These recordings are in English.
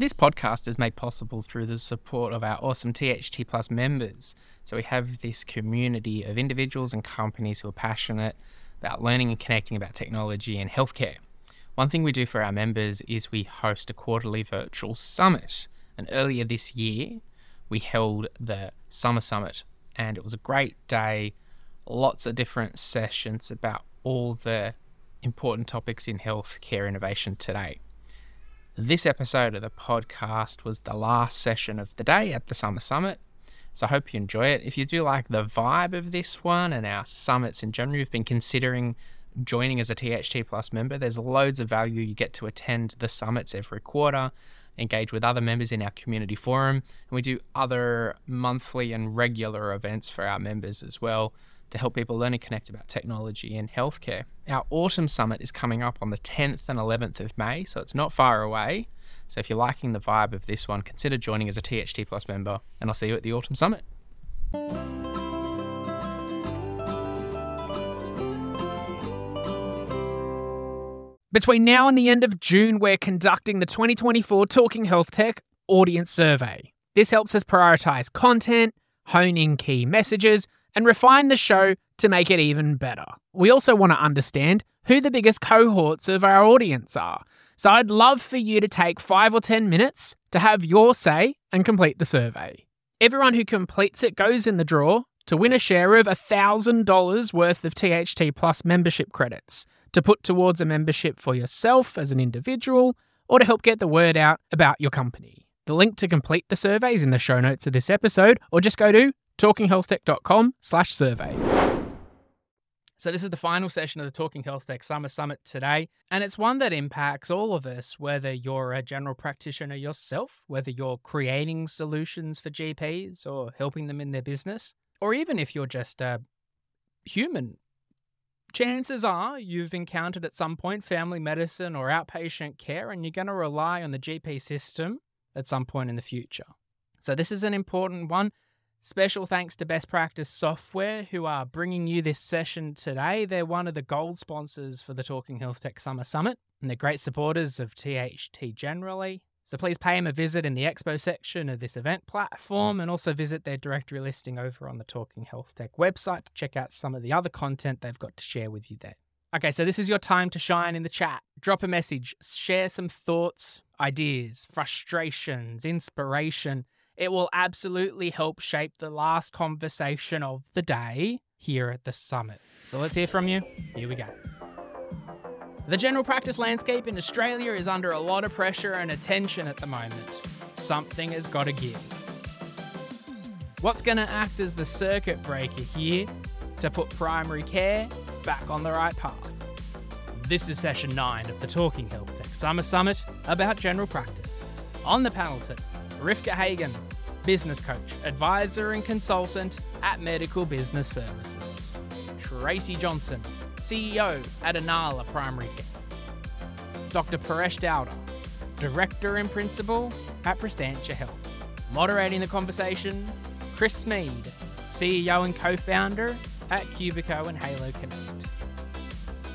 This podcast is made possible through the support of our awesome THT+ members. So we have this community of individuals and companies who are passionate about learning and connecting about technology and healthcare. One thing we do for our members is we host a quarterly virtual summit. And earlier this year, we held the Summer Summit, and it was a great day. Lots of different sessions about all the important topics in healthcare innovation today. This episode of the podcast was the last session of the day at the Summer Summit, so I hope you enjoy it. If you do like the vibe of this one and our summits in general, you've been considering joining as a THT Plus member, there's loads of value. You get to attend the summits every quarter, engage with other members in our community forum, and we do other monthly and regular events for our members as well, to help people learn and connect about technology and healthcare. Our Autumn Summit is coming up on the 10th and 11th of May, so it's not far away. So if you're liking the vibe of this one, consider joining as a THT Plus member, and I'll see you at the Autumn Summit. Between now and the end of June, we're conducting the 2024 Talking HealthTech Audience Survey. This helps us prioritise content, hone in key messages, and refine the show to make it even better. We also want to understand who the biggest cohorts of our audience are. So I'd love for you to take 5 or 10 minutes to have your say and complete the survey. Everyone who completes it goes in the draw to win a share of $1,000 worth of THT Plus membership credits to put towards a membership for yourself as an individual or to help get the word out about your company. The link to complete the survey is in the show notes of this episode, or just go to talkinghealthtech.com/survey. So this is the final session of the Talking HealthTech Summer Summit today, and it's one that impacts all of us, whether you're a general practitioner yourself, whether you're creating solutions for GPs or helping them in their business, or even if you're just a human. Chances are you've encountered at some point family medicine or outpatient care, and you're going to rely on the GP system at some point in the future. So this is an important one. Special thanks to Best Practice Software, who are bringing you this session today. They're one of the gold sponsors for the Talking HealthTech Summer Summit, and they're great supporters of THT generally. So please pay them a visit in the expo section of this event platform, and also visit their directory listing over on the Talking HealthTech website to check out some of the other content they've got to share with you there. Okay, so this is your time to shine in the chat. Drop a message, share some thoughts, ideas, frustrations, inspiration. It will absolutely help shape the last conversation of the day here at the summit. So let's hear from you. Here we go. The general practice landscape in Australia is under a lot of pressure and attention at the moment. Something has got to give. What's going to act as the circuit breaker here to put primary care back on the right path? This is session 9 of the Talking HealthTech Summer Summit about general practice. On the panel today, Riwka Hagen, business coach, advisor and consultant at Medical Business Services. Tracy Johnson, CEO at Inala Primary Care. Dr. Paresh Dawda, director and principal at Pristantia Health. Moderating the conversation, Chris Smeed, CEO and co-founder at Cubiko and Halo Connect.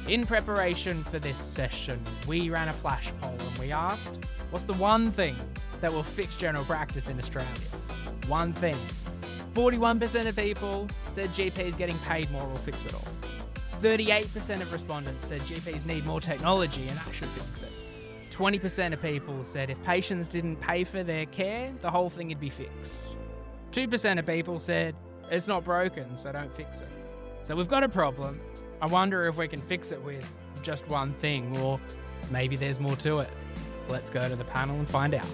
In preparation for this session, we ran a flash poll and we asked, what's the one thing that will fix general practice in Australia? One thing. 41% of people said GPs getting paid more will fix it all. 38% of respondents said GPs need more technology and that should fix it. 20% of people said if patients didn't pay for their care, the whole thing would be fixed. 2% of people said it's not broken, so don't fix it. So we've got a problem. I wonder if we can fix it with just one thing, or maybe there's more to it. Let's go to the panel and find out.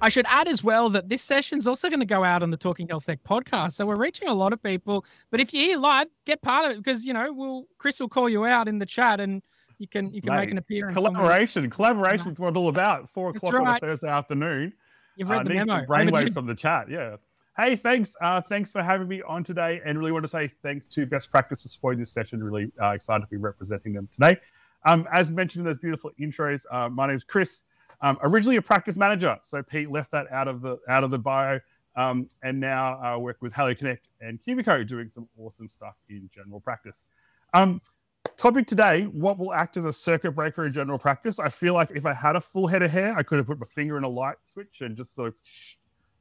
I should add as well that this session's also going to go out on the Talking HealthTech podcast. So we're reaching a lot of people, but if you're here live, get part of it, because, you know, Chris will call you out in the chat and you can make an appearance. Collaboration is what it's all about. 4 o'clock on a Thursday afternoon. You've read the memo. Some brainwaves from the chat. Yeah. Hey, thanks. Thanks for having me on today. And really want to say thanks to Best Practice for supporting this session. Really excited to be representing them today. As mentioned in those beautiful intros, my name's Chris. Originally a practice manager, so Pete left that out of the bio, and now I work with Halo Connect and Cubiko, doing some awesome stuff in general practice. Topic today, what will act as a circuit breaker in general practice? I feel like if I had a full head of hair, I could have put my finger in a light switch and just sort of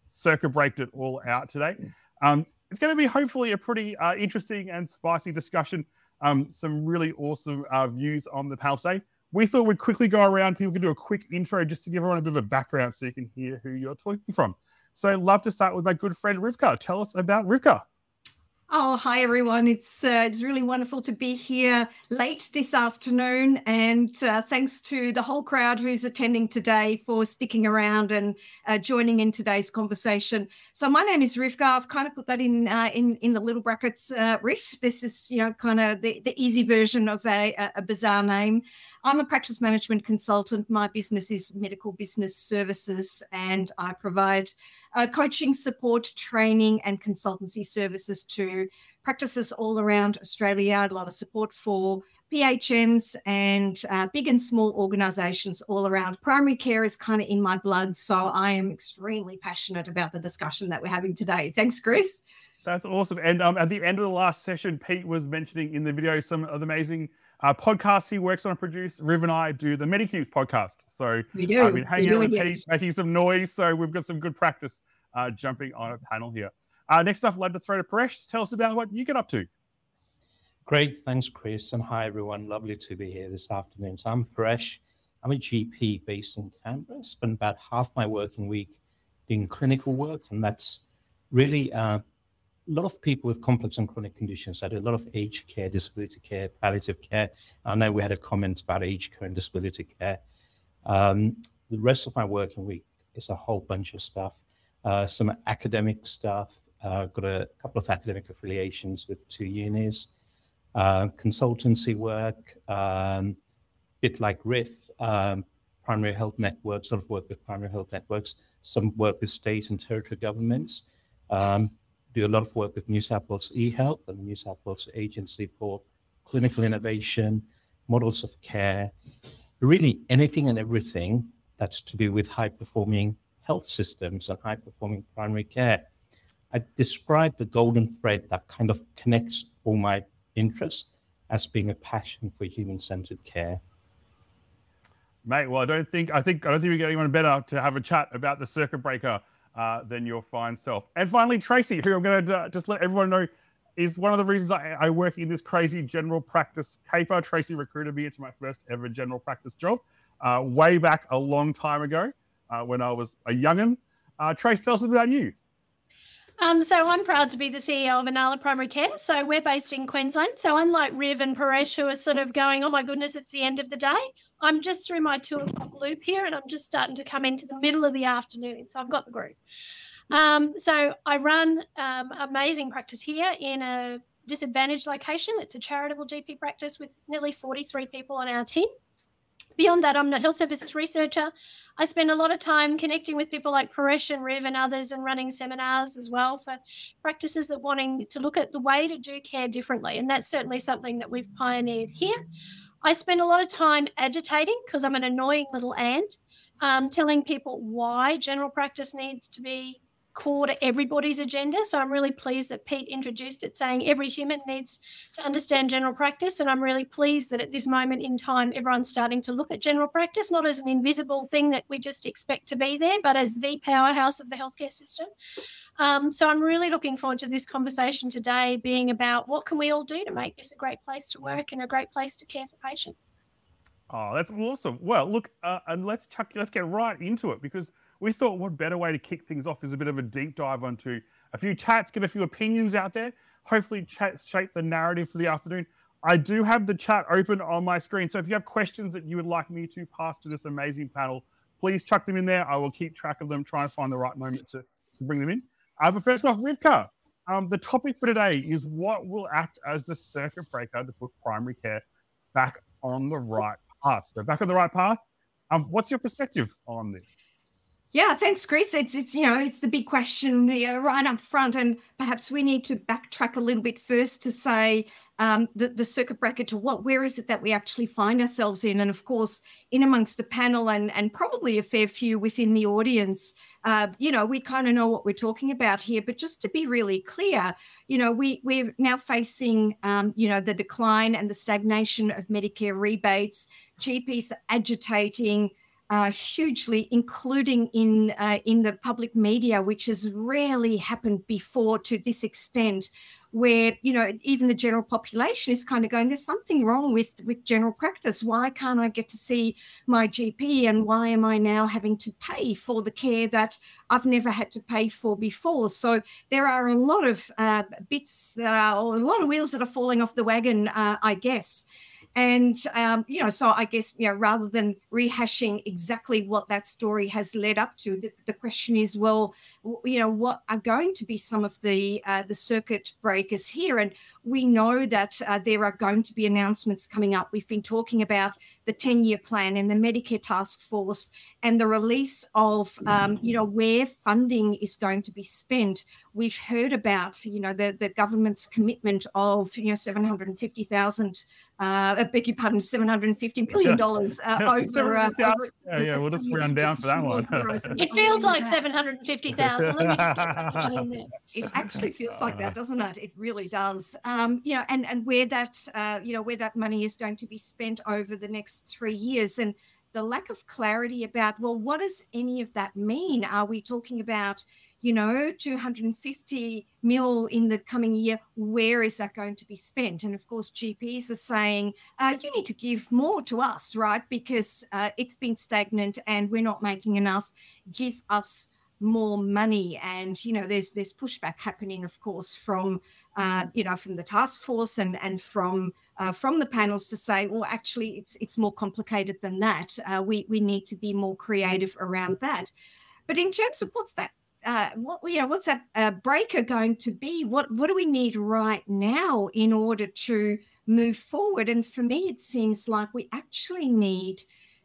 circuit breaked it all out today. It's going to be hopefully a pretty interesting and spicy discussion. Some really awesome views on the panel today. We thought we'd quickly go around. People can do a quick intro just to give everyone a bit of a background so you can hear who you're talking from. So I'd love to start with my good friend Riwka. Tell us about Riwka. Oh, hi, everyone. It's really wonderful to be here late this afternoon. And thanks to the whole crowd who's attending today for sticking around and joining in today's conversation. So my name is Riwka. I've kind of put that in the little brackets, Riff. This is, you know, kind of the easy version of a bizarre name. I'm a practice management consultant. My business is Medical Business Services, and I provide coaching, support, training, and consultancy services to practices all around Australia. A lot of support for PHNs and big and small organisations all around. Primary care is kind of in my blood, so I am extremely passionate about the discussion that we're having today. Thanks, Chris. That's awesome. And at the end of the last session, Pete was mentioning in the video some of the amazing podcasts he works on and produces. Riv and I do the MediCube podcast. So we've been hanging out with Pete, making some noise. So we've got some good practice jumping on a panel here. Next up, I'd like to throw to Paresh to tell us about what you get up to. Great. Thanks, Chris. And hi, everyone. Lovely to be here this afternoon. So I'm Paresh. I'm a GP based in Canberra. Spend about half my working week doing clinical work. And that's really a lot of people with complex and chronic conditions. I do a lot of aged care, disability care, palliative care. I know we had a comment about aged care and disability care. The rest of my working week is a whole bunch of stuff. Some academic stuff. Got a couple of academic affiliations with two unis. Consultancy work, bit like Riff, primary health networks, a lot of work with primary health networks, some work with state and territory governments. Do a lot of work with New South Wales eHealth and the New South Wales Agency for Clinical Innovation, Models of Care, really anything and everything that's to do with high-performing health systems and high-performing primary care. I describe the golden thread that kind of connects all my interests as being a passion for human-centered care. Mate, well, I don't think we get anyone better to have a chat about the circuit breaker than your fine self. And finally, Tracy, who I'm going to just let everyone know is one of the reasons I work in this crazy general practice caper. Tracy recruited me into my first ever general practice job way back a long time ago when I was a young'un. Trace, tell us about you. So I'm proud to be the CEO of Inala Primary Care. So we're based in Queensland. So unlike Riv and Paresh, who are sort of going, oh my goodness, it's the end of the day, I'm just through my 2 o'clock loop here and I'm just starting to come into the middle of the afternoon. So I've got the groove. So I run amazing practice here in a disadvantaged location. It's a charitable GP practice with nearly 43 people on our team. Beyond that, I'm a health services researcher. I spend a lot of time connecting with people like Paresh and Riv and others and running seminars as well for practices that wanting to look at the way to do care differently. And that's certainly something that we've pioneered here. I spend a lot of time agitating because I'm an annoying little ant, telling people why general practice needs to be core to everybody's agenda. So I'm really pleased that Pete introduced it saying every human needs to understand general practice. And I'm really pleased that at this moment in time, everyone's starting to look at general practice, not as an invisible thing that we just expect to be there, but as the powerhouse of the healthcare system. So I'm really looking forward to this conversation today being about what can we all do to make this a great place to work and a great place to care for patients. Oh, that's awesome. Well, look, and let's get right into it because we thought what better way to kick things off is a bit of a deep dive onto a few chats, get a few opinions out there, hopefully shape the narrative for the afternoon. I do have the chat open on my screen. So if you have questions that you would like me to pass to this amazing panel, please chuck them in there. I will keep track of them, try and find the right moment to bring them in. But first off, Riwka, the topic for today is what will act as the circuit breaker to put primary care back on the right path. So back on the right path, what's your perspective on this? Yeah, thanks, Chris. It's you know, it's the big question right up front, and perhaps we need to backtrack a little bit first to say the circuit breaker to what, where is it that we actually find ourselves in? And of course, in amongst the panel and probably a fair few within the audience, we kind of know what we're talking about here. But just to be really clear, we're now facing, the decline and the stagnation of Medicare rebates. GPs are agitating hugely, including in the public media, which has rarely happened before to this extent, where, even the general population is kind of going, there's something wrong with general practice. Why can't I get to see my GP? And why am I now having to pay for the care that I've never had to pay for before? So there are a lot of wheels that are falling off the wagon, I guess. And, so I guess, rather than rehashing exactly what that story has led up to, the question is, well, what are going to be some of the circuit breakers here? And we know that there are going to be announcements coming up. We've been talking about the 10-year plan and the Medicare Task Force and the release of, where funding is going to be spent. We've heard about, the government's commitment of, $750 million over... we'll just round down for that one. It feels like 750,000. Let me just keep that in there. It actually feels like that, doesn't it? It really does. And where that, where that money is going to be spent over the next 3 years, and the lack of clarity about, well, what does any of that mean? Are we talking about, 250 mil in the coming year, where is that going to be spent? And of course, GPs are saying, you need to give more to us, right? Because it's been stagnant and we're not making enough. Give us more money. And, there's pushback happening, of course, from, from the task force and from the panels to say, well, actually, it's more complicated than that. We need to be more creative around that. But in terms of what's that, what's that breaker going to be? What do we need right now in order to move forward? And for me, it seems like we actually need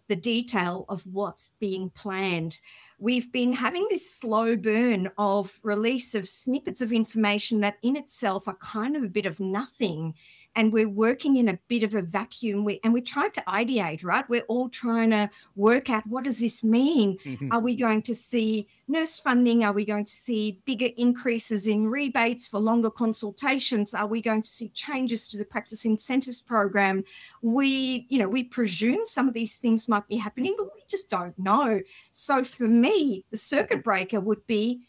the detail of what's being planned. We've been having this slow burn of release of snippets of information that in itself are kind of a bit of nothing. And we're working in a bit of a vacuum. We tried to ideate, right? We're all trying to work out, what does this mean? Are we going to see nurse funding? Are we going to see bigger increases in rebates for longer consultations? Are we going to see changes to the practice incentives program? We presume some of these things might be happening, but we just don't know. So for me, the circuit breaker would be,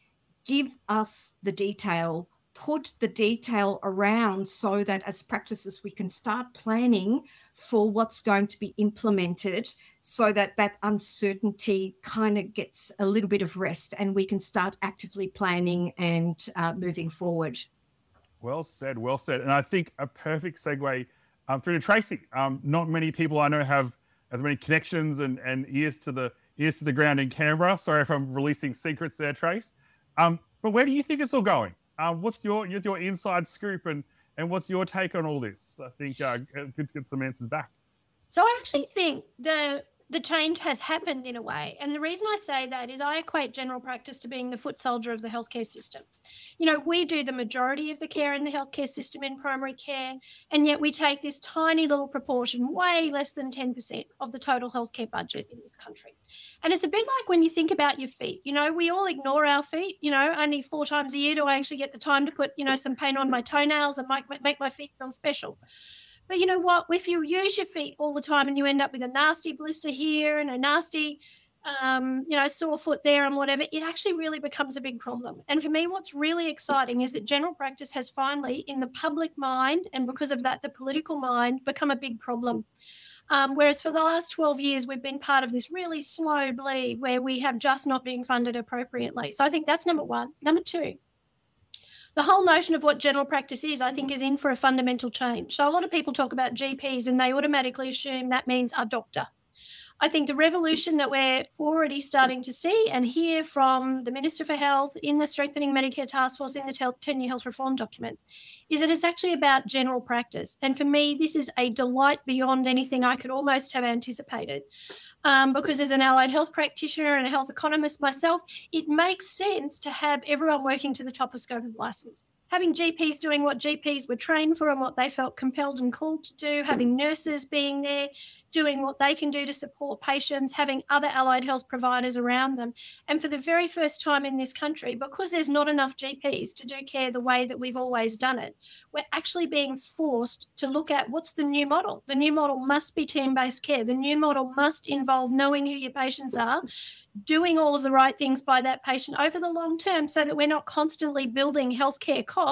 give us the detail. Put the detail around so that as practices we can start planning for what's going to be implemented, so that uncertainty kind of gets a little bit of rest and we can start actively planning and moving forward. Well said. And I think a perfect segue through to Tracy. Not many people I know have as many connections and ears to the ground in Canberra. Sorry if I'm releasing secrets there, Trace. But where do you think it's all going? What's your inside scoop and what's your take on all this? I think good to get some answers back. So I actually think the change has happened in a way. And the reason I say that is I equate general practice to being the foot soldier of the healthcare system. We do the majority of the care in the healthcare system in primary care, and yet we take this tiny little proportion, way less than 10% of the total healthcare budget in this country. And it's a bit like when you think about your feet. We all ignore our feet. Only 4 times a year do I actually get the time to put, some paint on my toenails and make my feet feel special. But you know what? If you use your feet all the time and you end up with a nasty blister here and a nasty, sore foot there and whatever, it actually really becomes a big problem. And for me, what's really exciting is that general practice has finally, in the public mind, and because of that, the political mind, become a big problem. Whereas for the last 12 years, we've been part of this really slow bleed where we have just not been funded appropriately. So I think that's number one. Number two, the whole notion of what general practice is, I think, is in for a fundamental change. So a lot of people talk about GPs and they automatically assume that means a doctor. I think the revolution that we're already starting to see and hear from the Minister for Health in the Strengthening Medicare Task Force in the 10-year health reform documents is that it's actually about general practice. And for me, this is a delight beyond anything I could almost have anticipated. Because as an allied health practitioner and a health economist myself, it makes sense to have everyone working to the top of scope of license. having GPs doing what GPs were trained for and what they felt compelled and called to do, having nurses being there, doing what they can do to support patients, having other allied health providers around them. And for the very first time in this country, because there's not enough GPs to do care the way that we've always done it, we're actually being forced to look at what's the new model. The new model must be team-based care. The new model must involve knowing who your patients are, doing all of the right things by that patient over the long term so that we're not constantly building healthcare costs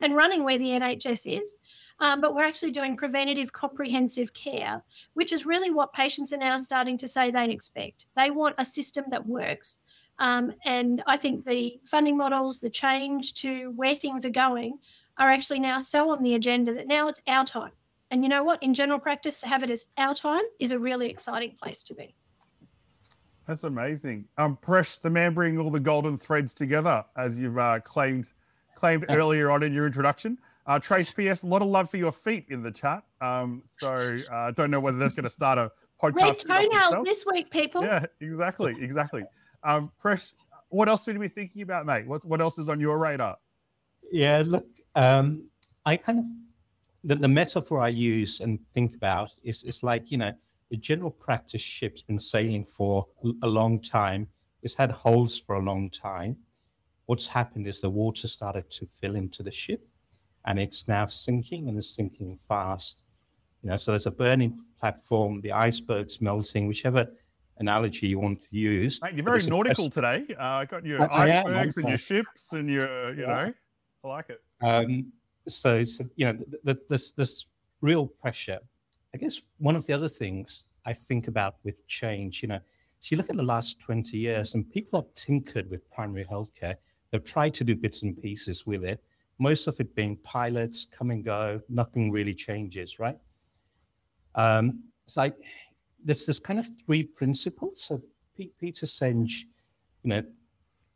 and running where the NHS is, but we're actually doing preventative comprehensive care, which is really what patients are now starting to say they expect. They want a system that works. And I think the funding models, the change to where things are going are actually now so on the agenda that now it's our time. And you know what? In general practice, to have it as our time is a really exciting place to be. That's amazing. Paresh, the man bringing all the golden threads together, as you've claimed earlier on in your introduction. Trace PS, a lot of love for your feet in the chat. So I don't know whether that's going to start a podcast. Red toenails this week, people. Yeah, exactly. Paresh, what else should we be thinking about, mate? What else is on your radar? Yeah, look, I kind of, the metaphor I use and think about is it's like, you know, the general practice ship's been sailing for a long time. It's had holes for a long time. What's happened is the water started to fill into the ship, and it's now sinking, and it's sinking fast. You know, so there's a burning platform, the iceberg's melting, whichever analogy you want to use. Mate, you're very nautical today. I got your icebergs and your ships and your, you know, I like it. So you know, this real pressure. I guess one of the other things I think about with change, you know, so you look at the last 20 years and people have tinkered with primary healthcare. They've tried to do bits and pieces with it, most of it being pilots, come and go, nothing really changes, right? So there's this kind of three principles. So Peter Senge, you know,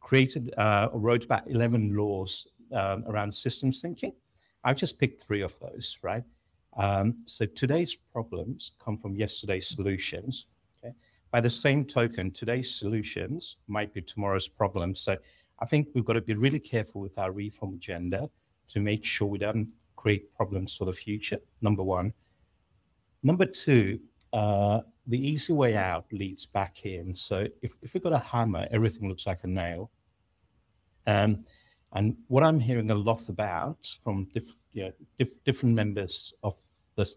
created or wrote about 11 laws around systems thinking. I've just picked three of those, right? So today's problems come from yesterday's solutions. Okay? By the same token, today's solutions might be tomorrow's problems. So I think we've got to be really careful with our reform agenda to make sure we don't create problems for the future, number one. Number two, the easy way out leads back in. So if we've got a hammer, everything looks like a nail. And what I'm hearing a lot about from different members of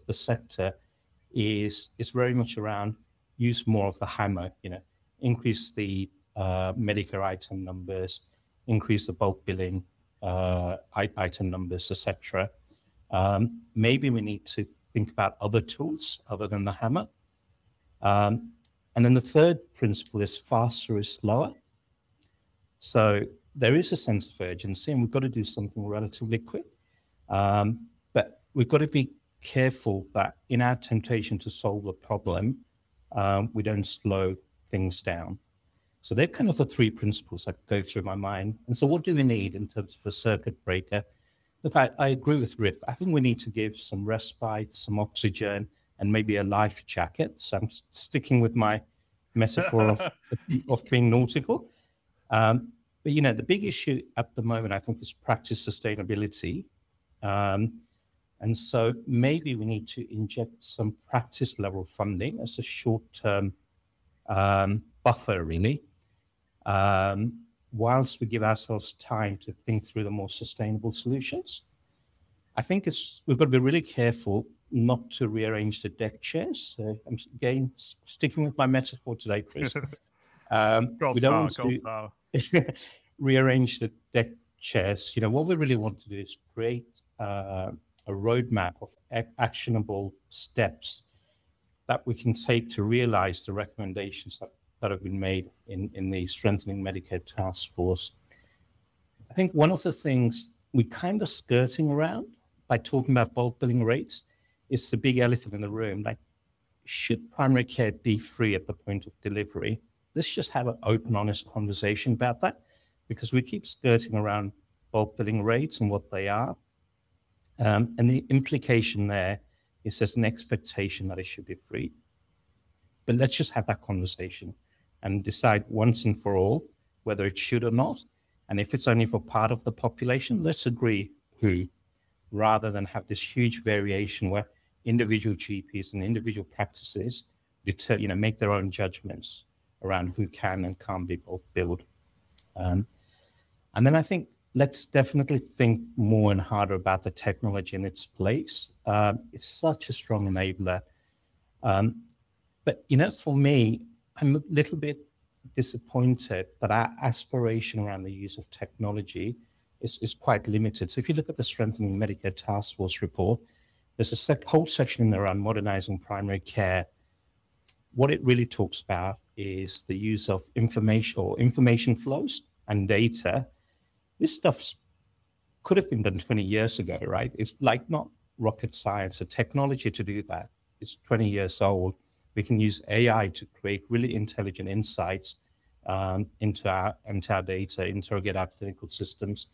the sector is very much around use more of the hammer, you know, increase the Medicare item numbers, increase the bulk billing item numbers, etc. Maybe we need to think about other tools other than the hammer. And then the third principle is faster is slower. So there is a sense of urgency and we've got to do something relatively quick. But we've got to be careful that in our temptation to solve the problem, we don't slow things down. So they're kind of the three principles that go through my mind. And so what do we need in terms of a circuit breaker? Look, I agree with Riff. I think we need to give some respite, some oxygen, and maybe a life jacket. So I'm sticking with my metaphor of being nautical. But, you know, the big issue at the moment, I think, is practice sustainability. And so maybe we need to inject some practice level funding as a short-term buffer, really, whilst we give ourselves time to think through the more sustainable solutions. I think we've got to be really careful not to rearrange the deck chairs. So I'm, again, sticking with my metaphor today, Chris. We don't want to rearrange the deck chairs. You know, what we really want to do is create a roadmap of actionable steps that we can take to realize the recommendations that have been made in the Strengthening Medicare Task Force. I think one of the things we're kind of skirting around by talking about bulk billing rates is the big elephant in the room. Like, should primary care be free at the point of delivery? Let's just have an open, honest conversation about that, because we keep skirting around bulk billing rates and what they are. And the implication there is there's an expectation that it should be free. But let's just have that conversation and decide once and for all whether it should or not. And if it's only for part of the population, let's agree who, rather than have this huge variation where individual GPs and individual practices make their own judgments around who can and can't be billed. And then I think let's definitely think more and harder about the technology in its place. It's such a strong enabler. But, for me, I'm a little bit disappointed that our aspiration around the use of technology is quite limited. So if you look at the Strengthening Medicare Task Force report, there's a whole section in there around modernizing primary care. What it really talks about is the use of information or information flows and data. This stuff could have been done 20 years ago, right? It's like not rocket science. The technology to do that is 20 years old. We can use AI to create really intelligent insights into our data, interrogate our clinical systems.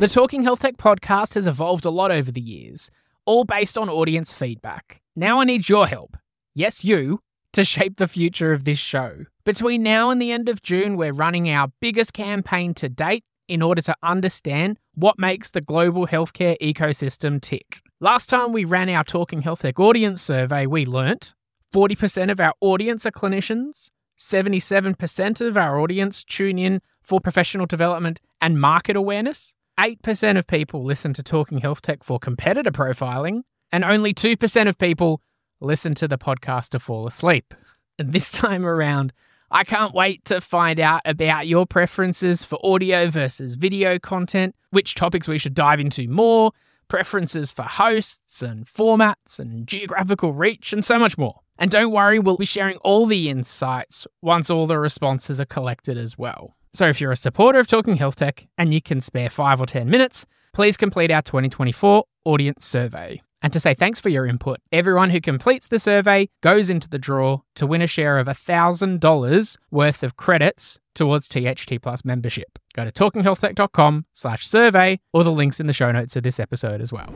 The Talking Health Tech podcast has evolved a lot over the years, all based on audience feedback. Now I need your help. Yes, you, to shape the future of this show. Between now and the end of June, we're running our biggest campaign to date in order to understand what makes the global healthcare ecosystem tick. Last time we ran our Talking Health Tech audience survey, we learnt 40% of our audience are clinicians, 77% of our audience tune in for professional development and market awareness, 8% of people listen to Talking Health Tech for competitor profiling, and only 2% of people listen to the podcast to fall asleep. And this time around, I can't wait to find out about your preferences for audio versus video content, which topics we should dive into more, preferences for hosts and formats and geographical reach and so much more. And don't worry, we'll be sharing all the insights once all the responses are collected as well. So if you're a supporter of Talking Health Tech and you can spare 5 or 10 minutes, please complete our 2024 audience survey. And to say thanks for your input, everyone who completes the survey goes into the draw to win a share of $1,000 worth of credits towards THT+ membership. Go to talkinghealthtech.com/survey or the links in the show notes of this episode as well.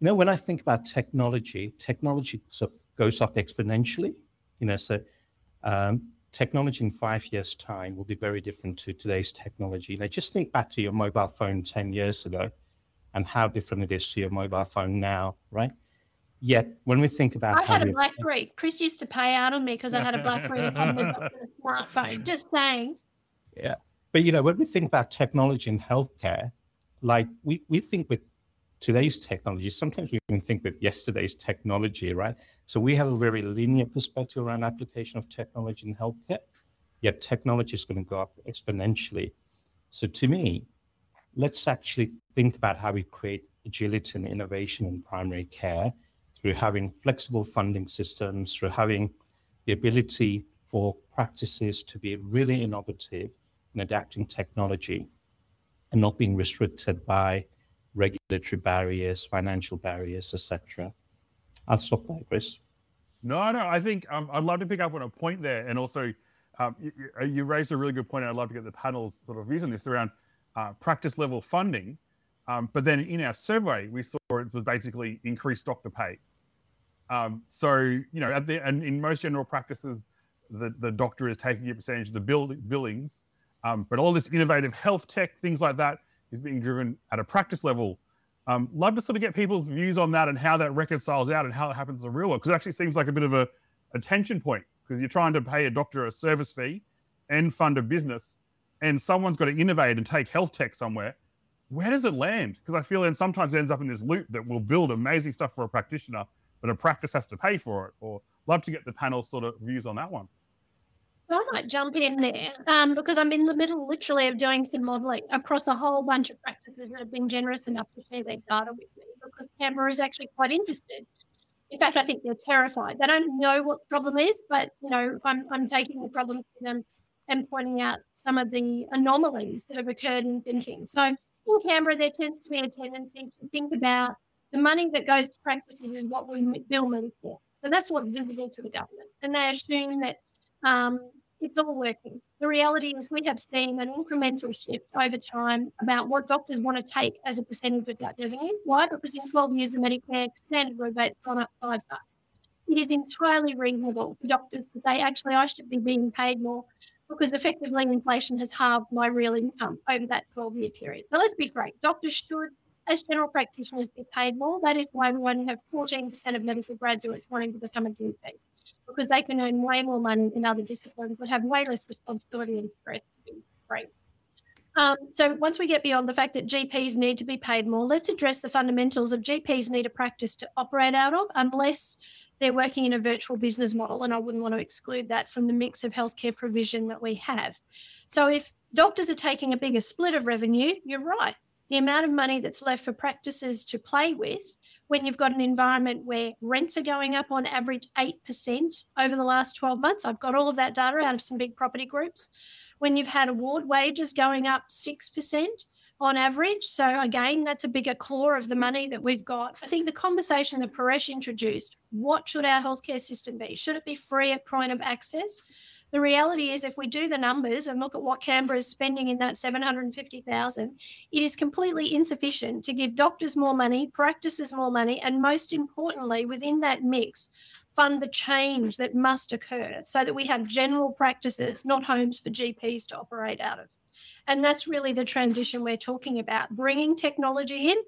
When I think about technology goes up exponentially. So technology in 5 years' time will be very different to today's technology. Just think back to your mobile phone 10 years ago and how different it is to your mobile phone now, right? Yet, when we think about... I had a BlackBerry. Chris used to pay out on me because I had a BlackBerry and a smartphone, just saying. Yeah, but when we think about technology in healthcare, we think with today's technology, sometimes we can think with yesterday's technology, right? So we have a very linear perspective around application of technology in healthcare, yet technology is going to go up exponentially. So to me, let's actually think about how we create agility and innovation in primary care through having flexible funding systems, through having the ability for practices to be really innovative in adapting technology and not being restricted by regulatory barriers, financial barriers, etc. I'll stop there, Chris. No, I think I'd love to pick up on a point there. And also you raised a really good point. I'd love to get the panel's sort of views on this around practice level funding, but then in our survey we saw it was basically increased doctor pay. And in most general practices, the doctor is taking a percentage of the billings, but all this innovative health tech, things like that, is being driven at a practice level. Love to sort of get people's views on that and how that reconciles out and how it happens in the real world, because it actually seems like a bit of a tension point, because you're trying to pay a doctor a service fee and fund a business. And someone's got to innovate and take health tech somewhere. Where does it land? Because I feel it sometimes ends up in this loop that will build amazing stuff for a practitioner, but a practice has to pay for it. Or love to get the panel sort of views on that one. I might jump in there because I'm in the middle literally of doing some modelling across a whole bunch of practices that have been generous enough to share their data with me, because Canberra is actually quite interested. In fact, I think they're terrified. They don't know what the problem is, but, I'm taking the problem to them and pointing out some of the anomalies that have occurred in thinking. So in Canberra, there tends to be a tendency to think about the money that goes to practices is what we bill Medicare for. So that's what's visible to the government. And they assume that it's all working. The reality is we have seen an incremental shift over time about what doctors want to take as a percentage of that revenue. Why? Because in 12 years, the Medicare standard rebate's gone up 5 times. It is entirely reasonable for doctors to say, actually, I should be being paid more because effectively inflation has halved my real income over that 12-year period. So let's be frank. Doctors should, as general practitioners, be paid more. That is why we have 14% of medical graduates wanting to become a GP, because they can earn way more money in other disciplines that have way less responsibility and stress. Right. So once we get beyond the fact that GPs need to be paid more, let's address the fundamentals of GPs need a practice to operate out of unless they're working in a virtual business model, and I wouldn't want to exclude that from the mix of healthcare provision that we have. So if doctors are taking a bigger split of revenue, you're right. The amount of money that's left for practices to play with when you've got an environment where rents are going up on average 8% over the last 12 months. I've got all of that data out of some big property groups. When you've had award wages going up 6% on average. So again, that's a bigger claw of the money that we've got. I think the conversation that Paresh introduced, what should our healthcare system be? Should it be free at point of access? The reality is if we do the numbers and look at what Canberra is spending in that $750,000, it is completely insufficient to give doctors more money, practices more money, and most importantly, within that mix, fund the change that must occur so that we have general practices, not homes for GPs to operate out of. And that's really the transition we're talking about, bringing technology in,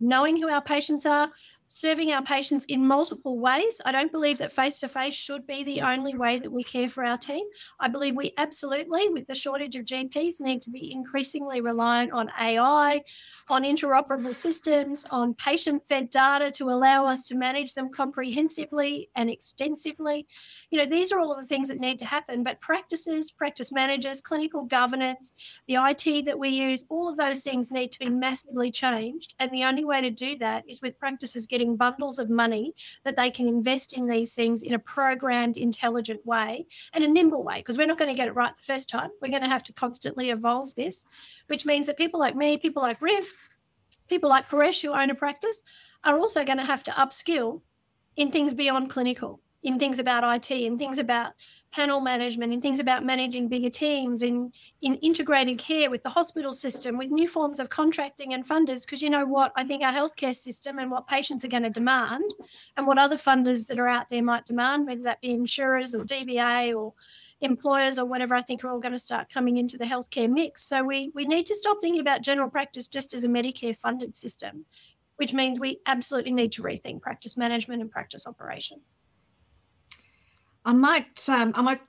knowing who our patients are, serving our patients in multiple ways. I don't believe that face-to-face should be the only way that we care for our team. I believe we absolutely, with the shortage of GPs, need to be increasingly reliant on AI, on interoperable systems, on patient-fed data to allow us to manage them comprehensively and extensively. You know, these are all of the things that need to happen, but practices, practice managers, clinical governance, the IT that we use, all of those things need to be massively changed. And the only way to do that is with practices getting bundles of money that they can invest in these things in a programmed, intelligent way and a nimble way, because we're not going to get it right the first time. We're going to have to constantly evolve this, which means that people like me, people like Riv, people like Paresh who own a practice are also going to have to upskill in things beyond clinical, in things about IT, in things about panel management, in things about managing bigger teams, in integrated care with the hospital system, with new forms of contracting and funders, because you know what, I think our healthcare system and what patients are going to demand and what other funders that are out there might demand, whether that be insurers or DBA or employers or whatever, I think are all going to start coming into the healthcare mix. So we need to stop thinking about general practice just as a Medicare funded system, which means we absolutely need to rethink practice management and practice operations. I might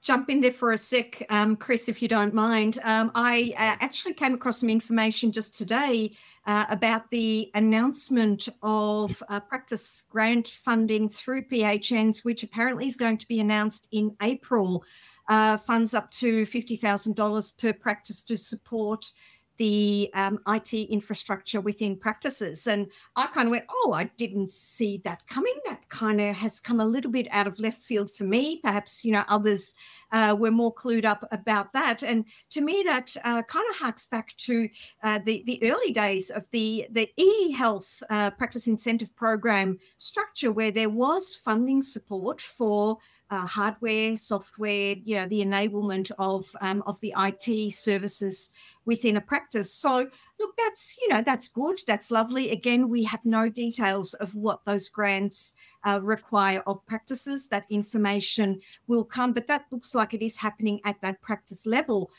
jump in there for a sec, Chris, if you don't mind. I actually came across some information just today about the announcement of practice grant funding through PHNs, which apparently is going to be announced in April. Funds up to $50,000 per practice to support the IT infrastructure within practices. And I kind of went, oh, I didn't see that coming. That kind of has come a little bit out of left field for me. Perhaps, you know, others were more clued up about that. And to me, that kind of harks back to the early days of the e-health practice incentive program structure, where there was funding support for hardware, software, you know, the enablement of the IT services within a practice. So look, that's, you know, that's good. That's lovely. Again, we have no details of what those grants require of practices. That information will come, but that looks like it is happening at that practice level.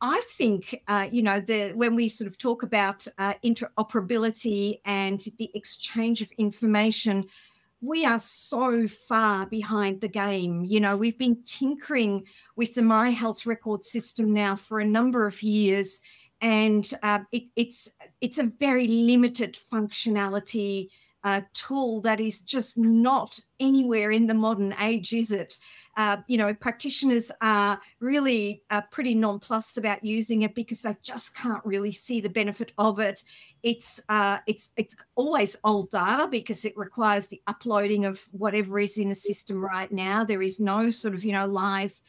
I think, you know, when we sort of talk about interoperability and the exchange of information, we are so far behind the game. You know, we've been tinkering with the My Health Record system now for a number of years, and it's a very limited functionality tool that is just not anywhere in the modern age, is it? You know, practitioners are really pretty nonplussed about using it because they just can't really see the benefit of it. It's always old data because it requires the uploading of whatever is in the system right now. There is no sort of, you know, live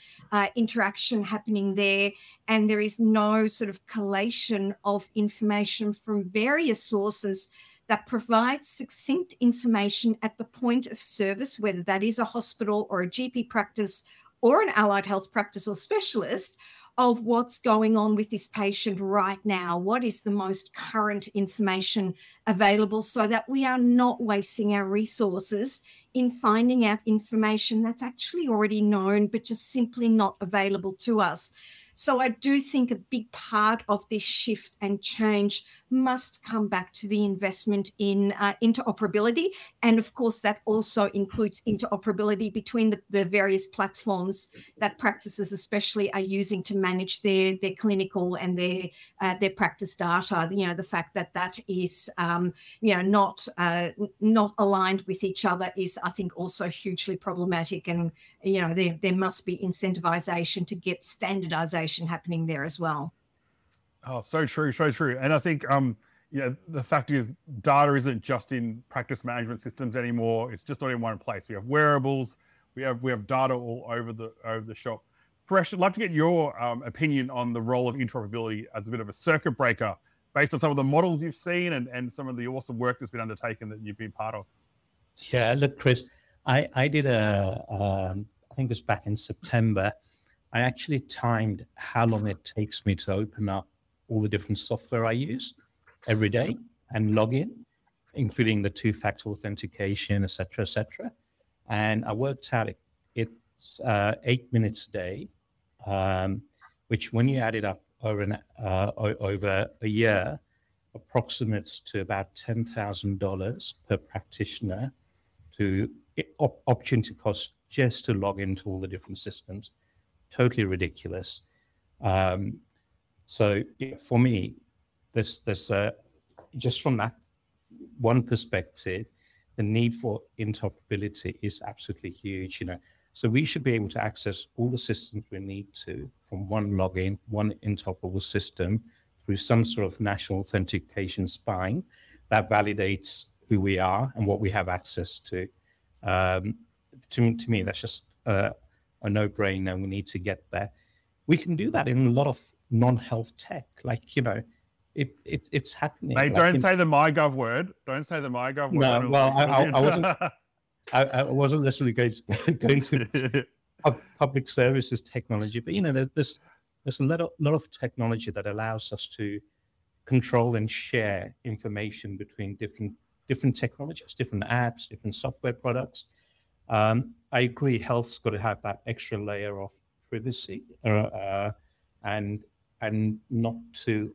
interaction happening there, and there is no sort of collation of information from various sources that provides succinct information at the point of service, whether that is a hospital or a GP practice or an allied health practice or specialist, of what's going on with this patient right now, what is the most current information available, so that we are not wasting our resources in finding out information that's actually already known but just simply not available to us. So I do think a big part of this shift and change must come back to the investment in interoperability. And of course, that also includes interoperability between the various platforms that practices especially are using to manage their clinical and their practice data. You know, the fact that that is, not aligned with each other is, I think, also hugely problematic. And, you know, there must be incentivization to get standardization happening there as well. Oh, so true, so true. And I think, the fact is data isn't just in practice management systems anymore. It's just not in one place. We have wearables, we have data all over the shop. Paresh, I'd love to get your opinion on the role of interoperability as a bit of a circuit breaker based on some of the models you've seen and some of the awesome work that's been undertaken that you've been part of. Yeah, look, Chris, I did I think it was back in September, I actually timed how long it takes me to open up all the different software I use every day and log in, including the two-factor authentication, et cetera. And I worked out it's 8 minutes a day, which when you add it up over a year, approximates to about $10,000 per practitioner to opportunity cost just to log into all the different systems. Totally ridiculous. So for me, this just from that one perspective, the need for interoperability is absolutely huge. You know, so we should be able to access all the systems we need to from one login, one interoperable system through some sort of national authentication spine that validates who we are and what we have access to. To me, that's just a no-brainer. We need to get there. We can do that in a lot of non-health tech, like, you know, it's happening. Mate, don't say the MyGov word. Don't say the MyGov word. No, well, I wasn't. I wasn't necessarily going to public services technology, but you know, there's a lot of technology that allows us to control and share information between different technologies, different apps, different software products. I agree, health's got to have that extra layer of privacy and not to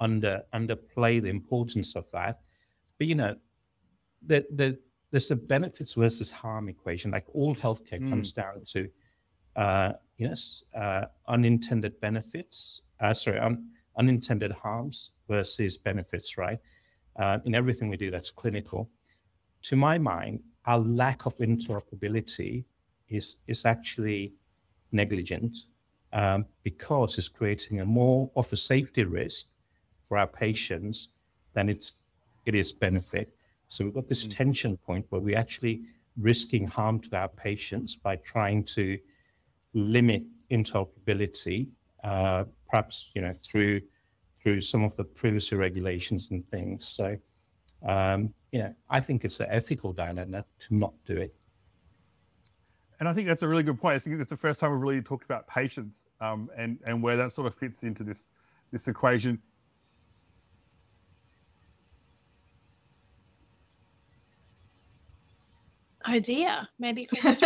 underplay the importance of that. But you know, there's a benefits versus harm equation. Like all healthcare comes down to unintended benefits. Unintended harms versus benefits, right? In everything we do that's clinical. To my mind, our lack of interoperability is actually negligent because it's creating more of a safety risk for our patients than it is benefit. So we've got this tension point where we're actually risking harm to our patients by trying to limit interoperability, perhaps, you know, through some of the privacy regulations and things. So, I think it's an ethical dilemma to not do it. And I think that's a really good point. I think that's the first time we've really talked about patients and where that sort of fits into this equation. Oh dear, maybe Chris.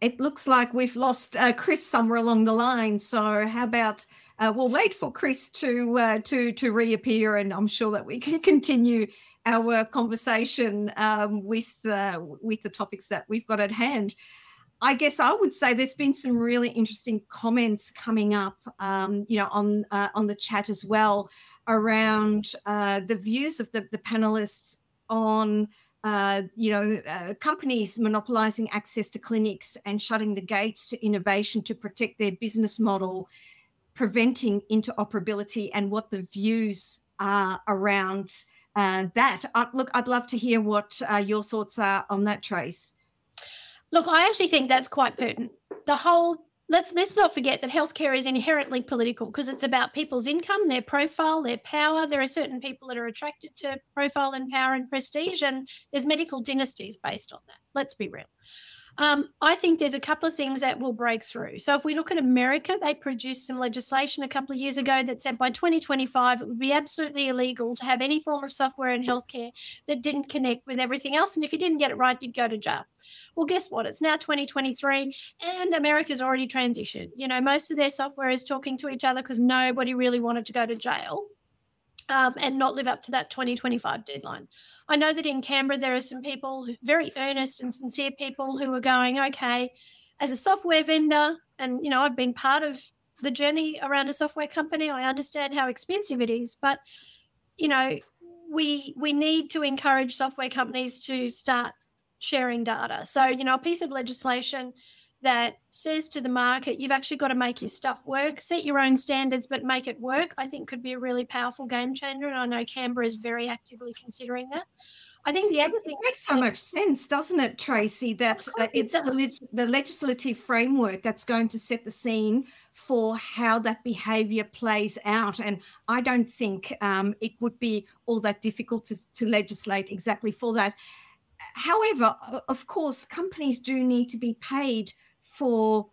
It looks like we've lost Chris somewhere along the line. So how about we'll wait for Chris to reappear, and I'm sure that we can continue our conversation with the topics that we've got at hand. I guess I would say there's been some really interesting comments coming up, on the chat as well around the views of the panelists on. Companies monopolising access to clinics and shutting the gates to innovation to protect their business model, preventing interoperability, and what the views are around that. I'd love to hear what your thoughts are on that, Trace. Look, I actually think that's quite pertinent. Let's not forget that healthcare is inherently political because it's about people's income, their profile, their power. There are certain people that are attracted to profile and power and prestige, and there's medical dynasties based on that. Let's be real. I think there's a couple of things that will break through. So if we look at America, they produced some legislation a couple of years ago that said by 2025, it would be absolutely illegal to have any form of software in healthcare that didn't connect with everything else. And if you didn't get it right, you'd go to jail. Well, guess what? It's now 2023 and America's already transitioned. You know, most of their software is talking to each other because nobody really wanted to go to jail. And not live up to that 2025 deadline. I know that in Canberra there are some people, very earnest and sincere people, who are going, okay, as a software vendor, and, you know, I've been part of the journey around a software company, I understand how expensive it is, but, you know, we need to encourage software companies to start sharing data. So, you know, a piece of legislation that says to the market, you've actually got to make your stuff work, set your own standards, but make it work, I think could be a really powerful game changer. And I know Canberra is very actively considering that. I think the other thing... It makes so much sense, doesn't it, Tracy, that it's the legislative framework that's going to set the scene for how that behaviour plays out. And I don't think it would be all that difficult to legislate exactly for that. However, of course, companies do need to be paid for,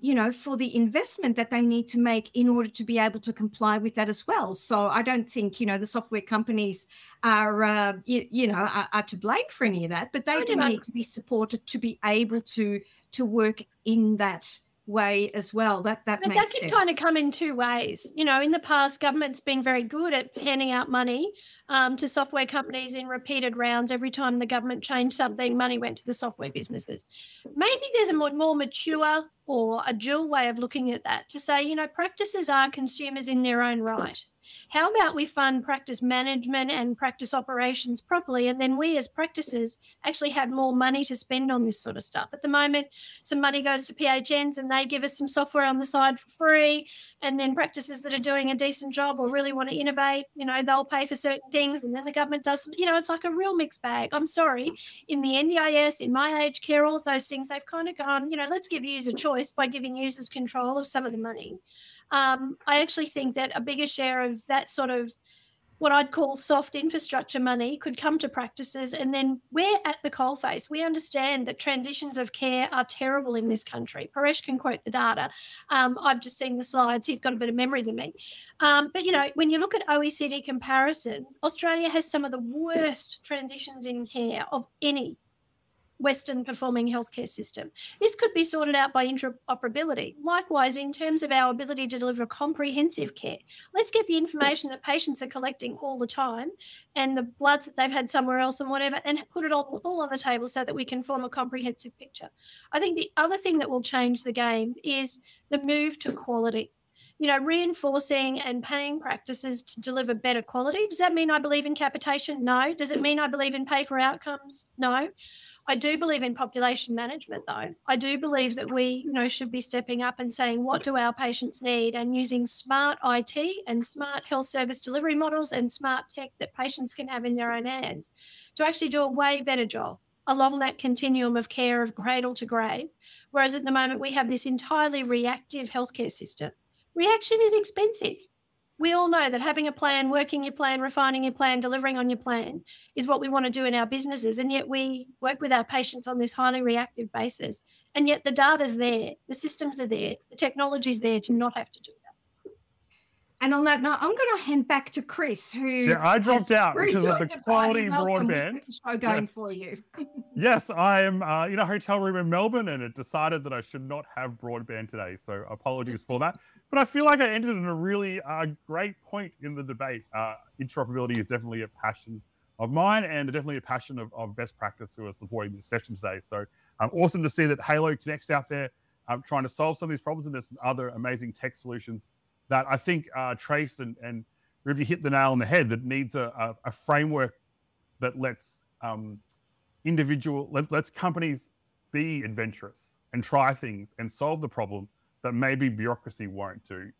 you know, for the investment that they need to make in order to be able to comply with that as well. So I don't think, you know, the software companies are, are to blame for any of that, but they do need to be supported to be able to work in that way as well. That makes sense. But that can kind of come in two ways. You know, in the past, government's been very good at handing out money to software companies in repeated rounds. Every time the government changed something, money went to the software businesses. Maybe there's a more mature or a dual way of looking at that to say, you know, practices are consumers in their own right. How about we fund practice management and practice operations properly, and then we as practices actually have more money to spend on this sort of stuff. At the moment, some money goes to PHNs and they give us some software on the side for free, and then practices that are doing a decent job or really want to innovate, you know, they'll pay for certain things and then the government does, you know, it's like a real mixed bag. I'm sorry, in the NDIS, in my aged care, all of those things, they've kind of gone, you know, let's give user choice by giving users control of some of the money. I actually think that a bigger share of that sort of what I'd call soft infrastructure money could come to practices, and then we're at the coalface. We understand that transitions of care are terrible in this country. Paresh can quote the data. I've just seen the slides. He's got a bit of memory than me. But, you know, when you look at OECD comparisons, Australia has some of the worst transitions in care of any Western performing healthcare system. This could be sorted out by interoperability. Likewise, in terms of our ability to deliver comprehensive care, let's get the information that patients are collecting all the time and the bloods that they've had somewhere else and whatever, and put it all on the table so that we can form a comprehensive picture. I think the other thing that will change the game is the move to quality. You know, reinforcing and paying practices to deliver better quality. Does that mean I believe in capitation? No. Does it mean I believe in pay for outcomes? No. I do believe in population management, though. I do believe that we, you know, should be stepping up and saying, what do our patients need, and using smart IT and smart health service delivery models and smart tech that patients can have in their own hands to actually do a way better job along that continuum of care of cradle to grave, whereas at the moment we have this entirely reactive healthcare system. Reaction is expensive. We all know that having a plan, working your plan, refining your plan, delivering on your plan is what we want to do in our businesses, and yet we work with our patients on this highly reactive basis, and yet the data's there, the systems are there, the technology's there to not have to do that. And on that note, I'm going to hand back to Chris, who... Yeah, I dropped out because of the quality broadband. Show going yes. For you. Yes, I am in a hotel room in Melbourne, and it decided that I should not have broadband today, so apologies for that. But I feel like I ended on a really great point in the debate. Interoperability is definitely a passion of mine, and definitely a passion of Best Practice, who are supporting this session today. So awesome to see that Halo Connect's out there trying to solve some of these problems, and there's some other amazing tech solutions that I think Trace and Riwka hit the nail on the head, that needs a framework that lets lets companies be adventurous and try things and solve the problem that maybe bureaucracy won't do.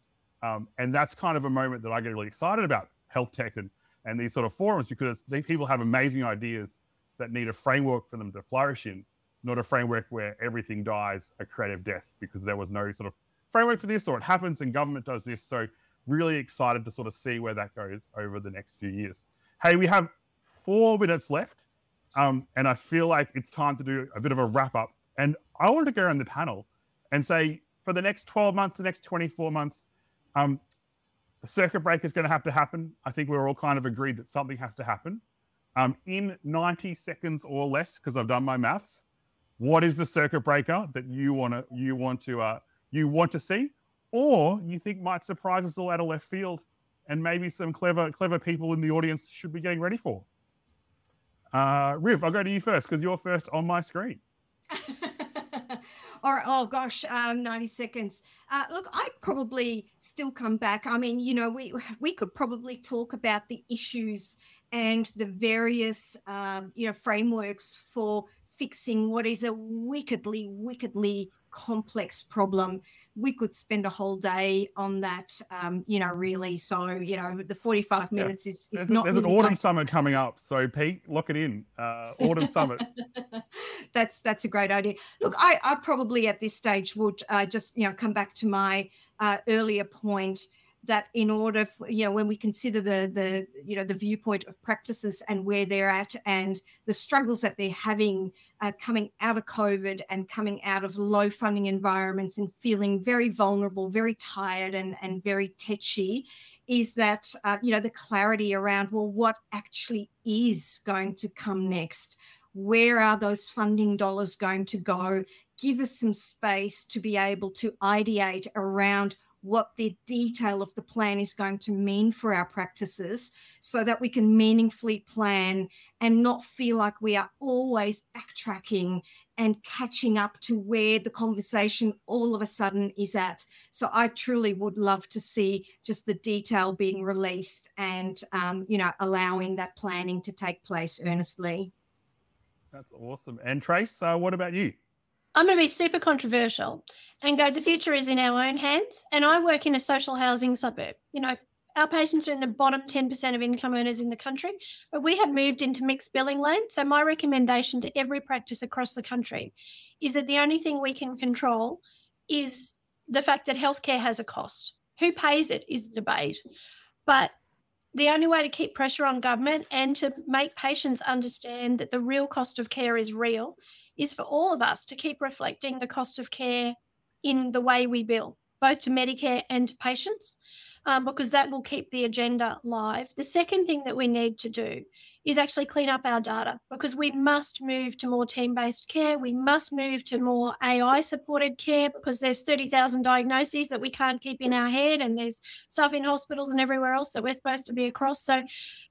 And that's kind of a moment that I get really excited about, health tech and these sort of forums, because these people have amazing ideas that need a framework for them to flourish in, not a framework where everything dies a creative death because there was no sort of framework for this, or it happens and government does this. So really excited to sort of see where that goes over the next few years. Hey, we have 4 minutes left, and I feel like it's time to do a bit of a wrap up And I wanted to go on the panel and say, for the next 12 months, the next 24 months, the circuit breaker is going to have to happen. I think we're all kind of agreed that something has to happen. In 90 seconds or less, because I've done my maths, what is the circuit breaker that you want to see, or you think might surprise us all out of left field, and maybe some clever people in the audience should be getting ready for? Riv, I'll go to you first because you're first on my screen. Or, oh gosh, 90 seconds. Look, I'd probably still come back. I mean, you know, we could probably talk about the issues and the various, you know, frameworks for fixing what is a wickedly complex problem. We could spend a whole day on that, you know, really. So, you know, the 45 minutes is not. There's an autumn summit coming up. So, Pete, lock it in. Autumn summit. That's a great idea. Look, I probably at this stage would just, you know, come back to my earlier point that in order for, you know, when we consider the you know, the viewpoint of practices and where they're at and the struggles that they're having coming out of COVID and coming out of low funding environments and feeling very vulnerable, very tired and very tetchy, is that, you know, the clarity around, well, what actually is going to come next? Where are those funding dollars going to go? Give us some space to be able to ideate around what the detail of the plan is going to mean for our practices so that we can meaningfully plan and not feel like we are always backtracking and catching up to where the conversation all of a sudden is at. So I truly would love to see just the detail being released and, you know, allowing that planning to take place earnestly. That's awesome. And Trace, what about you? I'm going to be super controversial and go, the future is in our own hands. And I work in a social housing suburb. You know, our patients are in the bottom 10% of income earners in the country, but we have moved into mixed billing land. So my recommendation to every practice across the country is that the only thing we can control is the fact that healthcare has a cost. Who pays it is the debate. But the only way to keep pressure on government and to make patients understand that the real cost of care is real is for all of us to keep reflecting the cost of care in the way we bill, both to Medicare and to patients, because that will keep the agenda live. The second thing that we need to do is actually clean up our data, because we must move to more team-based care. We must move to more AI-supported care, because there's 30,000 diagnoses that we can't keep in our head, and there's stuff in hospitals and everywhere else that we're supposed to be across. So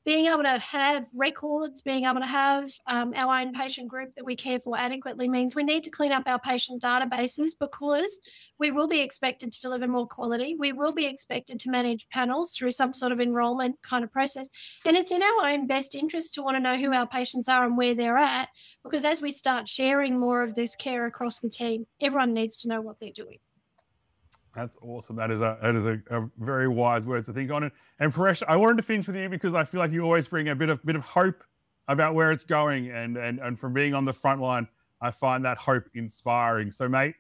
being able to have records, being able to have our own patient group that we care for adequately means we need to clean up our patient databases, because we will be expected to deliver more quality. We will be expected to manage panels through some sort of enrolment kind of process. And it's in our own best interest to want to know who our patients are and where they're at, because as we start sharing more of this care across the team, everyone needs to know what they're doing. That's awesome. That is a very wise word to think on. And Paresh, I wanted to finish with you because I feel like you always bring a bit of hope about where it's going, and from being on the front line, I find that hope inspiring. So, mate,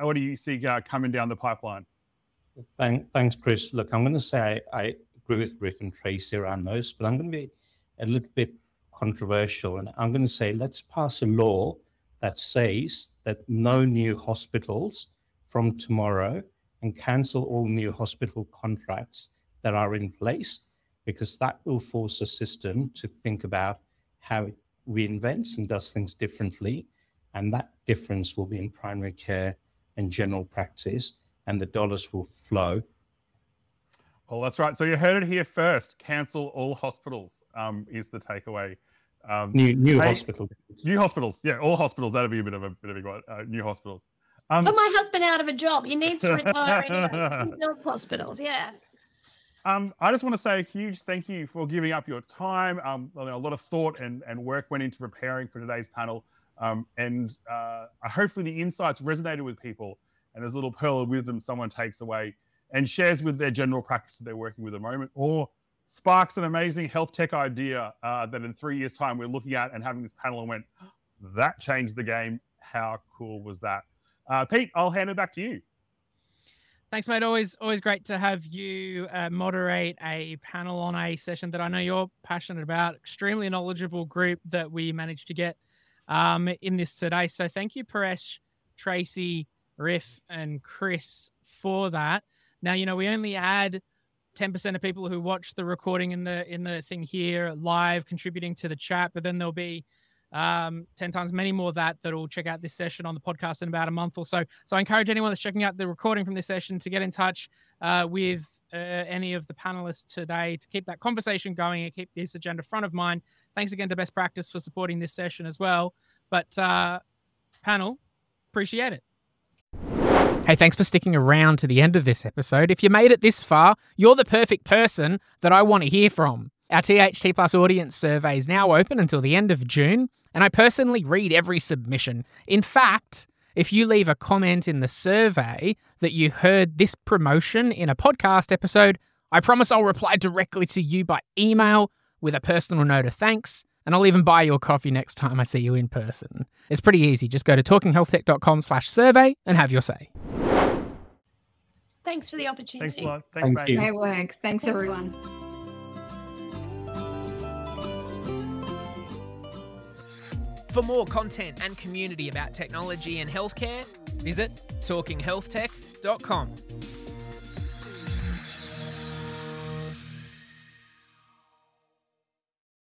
what do you see coming down the pipeline? Thanks, Chris. Look, I'm going to say I agree with Griff and Tracy around those, but I'm going to be a little bit controversial, and I'm going to say let's pass a law that says that no new hospitals from tomorrow, and cancel all new hospital contracts that are in place, because that will force the system to think about how it reinvents and does things differently, and that difference will be in primary care and general practice, and the dollars will flow. Well, that's right. So you heard it here first. Cancel all hospitals is the takeaway. New hospitals. New hospitals. Yeah, all hospitals. That'll be a bit of a big one. New hospitals. Put my husband out of a job. He needs to retire anyway. Build hospitals. Yeah. I just want to say a huge thank you for giving up your time. A lot of thought and work went into preparing for today's panel, and hopefully the insights resonated with people, and there's a little pearl of wisdom someone takes away and shares with their general practice that they're working with at the moment, or sparks an amazing health tech idea that in 3 years' time we're looking at and having this panel and went, that changed the game. How cool was that? Pete, I'll hand it back to you. Thanks, mate. Always great to have you moderate a panel on a session that I know you're passionate about, extremely knowledgeable group that we managed to get in this today. So thank you, Paresh, Tracy, Riff, and Chris for that. Now, you know, we only add 10% of people who watch the recording in the thing here live contributing to the chat, but then there'll be 10 times many more that'll check out this session on the podcast in about a month or so. So I encourage anyone that's checking out the recording from this session to get in touch with any of the panelists today to keep that conversation going and keep this agenda front of mind. Thanks again to Best Practice for supporting this session as well. But panel, appreciate it. Hey, thanks for sticking around to the end of this episode. If you made it this far, you're the perfect person that I want to hear from. Our THT Plus audience survey is now open until the end of June, and I personally read every submission. In fact, if you leave a comment in the survey that you heard this promotion in a podcast episode, I promise I'll reply directly to you by email with a personal note of thanks. And I'll even buy you a coffee next time I see you in person. It's pretty easy. Just go to talkinghealthtech.com/survey and have your say. Thanks for the opportunity. Thanks a lot. Thanks, mate. Great work. Thanks, everyone. For more content and community about technology and healthcare, visit talkinghealthtech.com.